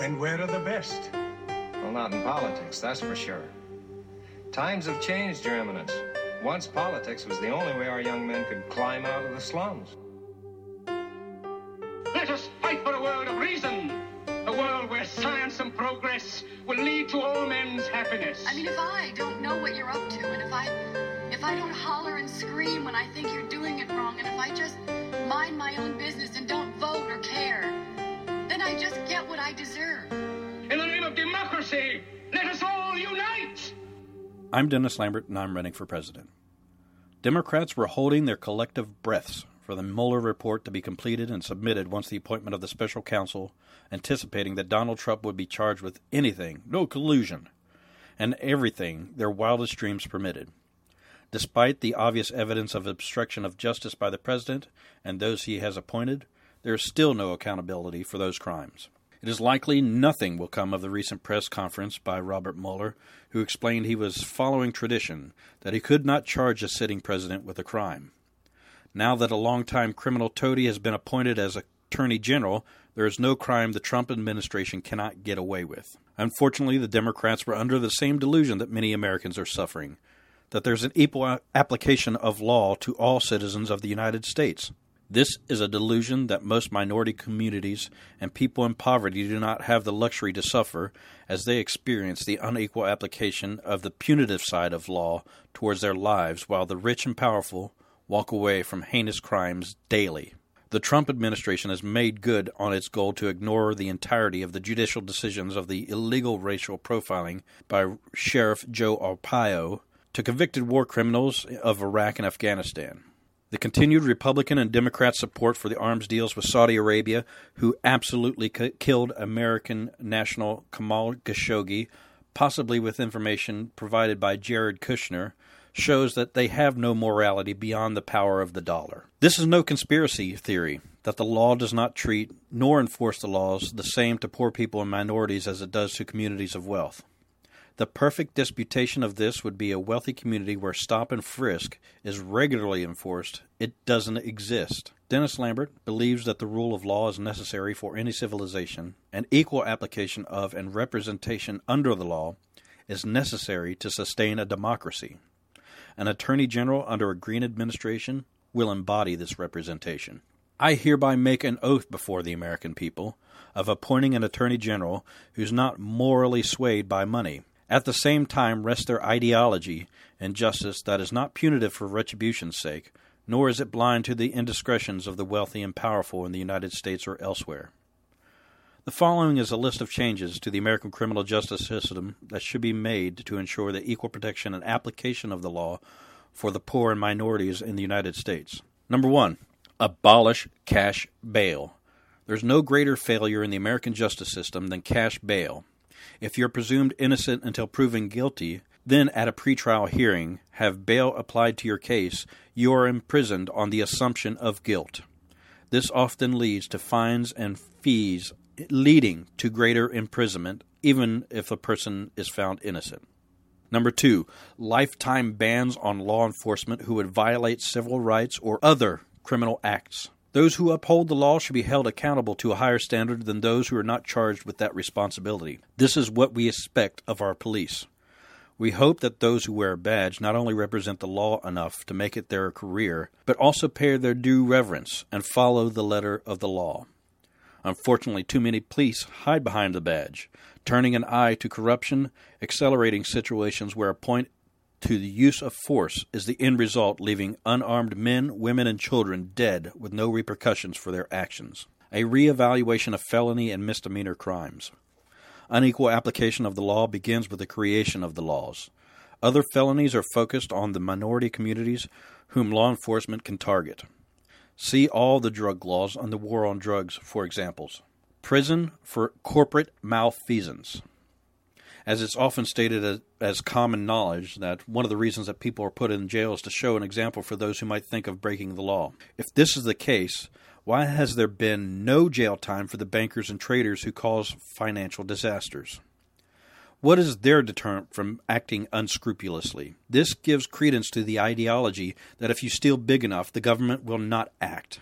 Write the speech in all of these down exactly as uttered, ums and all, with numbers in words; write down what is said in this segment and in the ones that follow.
Then where are the best? Well, not in politics, that's for sure. Times have changed, Your Eminence. Once politics was the only way our young men could climb out of the slums. Let us fight for a world of reason, a world where science and progress will lead to all men's happiness. I mean, if I don't know what you're up to, and if I, if I don't holler and scream when I think you're doing it wrong, and if I just mind my own business and don't vote or care, then I just get what I deserve. In the name of democracy, let us all unite! I'm Dennis Lambert, and I'm running for president. Democrats were holding their collective breaths for the Mueller report to be completed and submitted once the appointment of the special counsel, anticipating that Donald Trump would be charged with anything, no collusion, and everything their wildest dreams permitted. Despite the obvious evidence of obstruction of justice by the president and those he has appointed, there is still no accountability for those crimes. It is likely nothing will come of the recent press conference by Robert Mueller, who explained he was following tradition, that he could not charge a sitting president with a crime. Now that a longtime criminal toady has been appointed as Attorney General, there is no crime the Trump administration cannot get away with. Unfortunately, the Democrats were under the same delusion that many Americans are suffering, that there's an equal application of law to all citizens of the United States. This is a delusion that most minority communities and people in poverty do not have the luxury to suffer as they experience the unequal application of the punitive side of law towards their lives while the rich and powerful walk away from heinous crimes daily. The Trump administration has made good on its goal to ignore the entirety of the judicial decisions of the illegal racial profiling by Sheriff Joe Arpaio to convicted war criminals of Iraq and Afghanistan. The continued Republican and Democrat support for the arms deals with Saudi Arabia, who absolutely c- killed American national Kamal Khashoggi, possibly with information provided by Jared Kushner, shows that they have no morality beyond the power of the dollar. This is no conspiracy theory that the law does not treat nor enforce the laws the same to poor people and minorities as it does to communities of wealth. The perfect disputation of this would be a wealthy community where stop and frisk is regularly enforced. It doesn't exist. Dennis Lambert believes that the rule of law is necessary for any civilization, and equal application of and representation under the law is necessary to sustain a democracy. An attorney general under a Green administration will embody this representation. I hereby make an oath before the American people of appointing an attorney general who's not morally swayed by money. At the same time, rest their ideology and justice that is not punitive for retribution's sake, nor is it blind to the indiscretions of the wealthy and powerful in the United States or elsewhere. The following is a list of changes to the American criminal justice system that should be made to ensure the equal protection and application of the law for the poor and minorities in the United States. Number one, abolish cash bail. There's no greater failure in the American justice system than cash bail. If you're presumed innocent until proven guilty, then at a pretrial hearing, have bail applied to your case, you are imprisoned on the assumption of guilt. This often leads to fines and fees, leading to greater imprisonment, even if the person is found innocent. Number two, lifetime bans on law enforcement who would violate civil rights or other criminal acts. Those who uphold the law should be held accountable to a higher standard than those who are not charged with that responsibility. This is what we expect of our police. We hope that those who wear a badge not only represent the law enough to make it their career, but also pay their due reverence and follow the letter of the law. Unfortunately, too many police hide behind the badge, turning an eye to corruption, accelerating situations where a point to the use of force is the end result, leaving unarmed men, women, and children dead with no repercussions for their actions. A reevaluation of felony and misdemeanor crimes. Unequal application of the law begins with the creation of the laws. Other felonies are focused on the minority communities whom law enforcement can target. See all the drug laws and the war on drugs for examples. Prison for corporate malfeasance. As it's often stated as, as common knowledge that one of the reasons that people are put in jail is to show an example for those who might think of breaking the law. If this is the case, why has there been no jail time for the bankers and traders who cause financial disasters? What is their deterrent from acting unscrupulously? This gives credence to the ideology that if you steal big enough, the government will not act.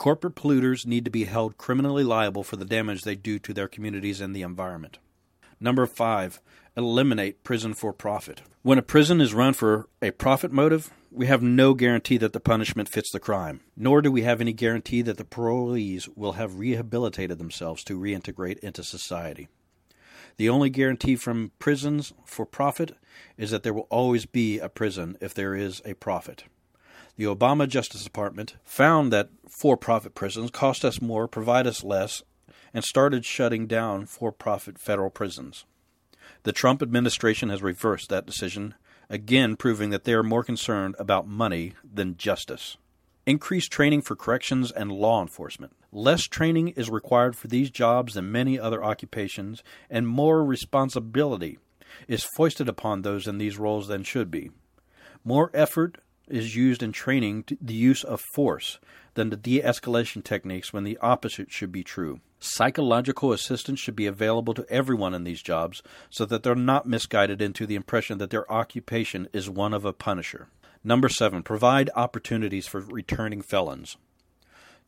Corporate polluters need to be held criminally liable for the damage they do to their communities and the environment. Number five, eliminate prison for profit. When a prison is run for a profit motive, we have no guarantee that the punishment fits the crime, nor do we have any guarantee that the parolees will have rehabilitated themselves to reintegrate into society. The only guarantee from prisons for profit is that there will always be a prison if there is a profit. The Obama Justice Department found that for-profit prisons cost us more, provide us less, and started shutting down for-profit federal prisons. The Trump administration has reversed that decision, again proving that they are more concerned about money than justice. Increase training for corrections and law enforcement. Less training is required for these jobs than many other occupations, and more responsibility is foisted upon those in these roles than should be. More effort is used in training the use of force than the de-escalation techniques when the opposite should be true. Psychological assistance should be available to everyone in these jobs so that they're not misguided into the impression that their occupation is one of a punisher. Number seven, provide opportunities for returning felons.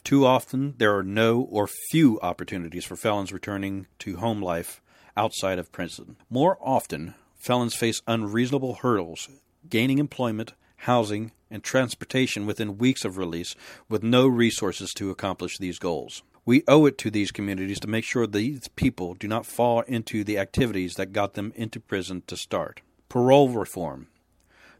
Too often, there are no or few opportunities for felons returning to home life outside of prison. More often, felons face unreasonable hurdles, gaining employment, housing, and transportation within weeks of release with no resources to accomplish these goals. We owe it to these communities to make sure these people do not fall into the activities that got them into prison to start. Parole reform.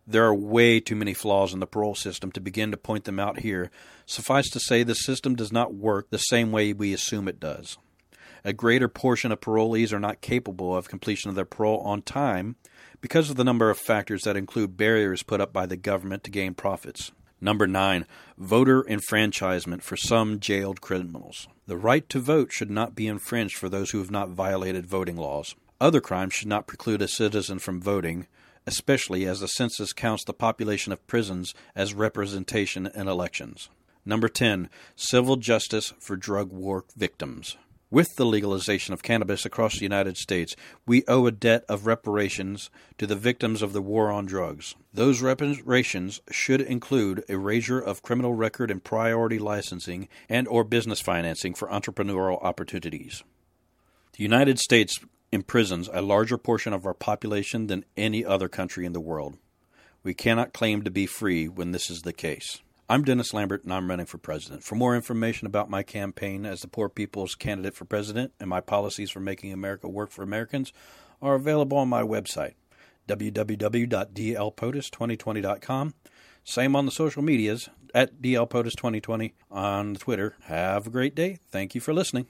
There are way too many flaws in the parole system to begin to point them out here. Suffice to say, the system does not work the same way we assume it does. A greater portion of parolees are not capable of completion of their parole on time because of the number of factors that include barriers put up by the government to gain profits. Number nine, voter enfranchisement for some jailed criminals. The right to vote should not be infringed for those who have not violated voting laws. Other crimes should not preclude a citizen from voting, especially as the census counts the population of prisons as representation in elections. Number ten, civil justice for drug war victims. With the legalization of cannabis across the United States, we owe a debt of reparations to the victims of the war on drugs. Those reparations should include erasure of criminal record and priority licensing and or business financing for entrepreneurial opportunities. The United States imprisons a larger portion of our population than any other country in the world. We cannot claim to be free when this is the case. I'm Dennis Lambert, and I'm running for president. For more information about my campaign as the Poor People's Candidate for President and my policies for making America work for Americans are available on my website, w w w dot d l potus twenty twenty dot com. Same on the social medias, at d l potus twenty twenty on Twitter. Have a great day. Thank you for listening.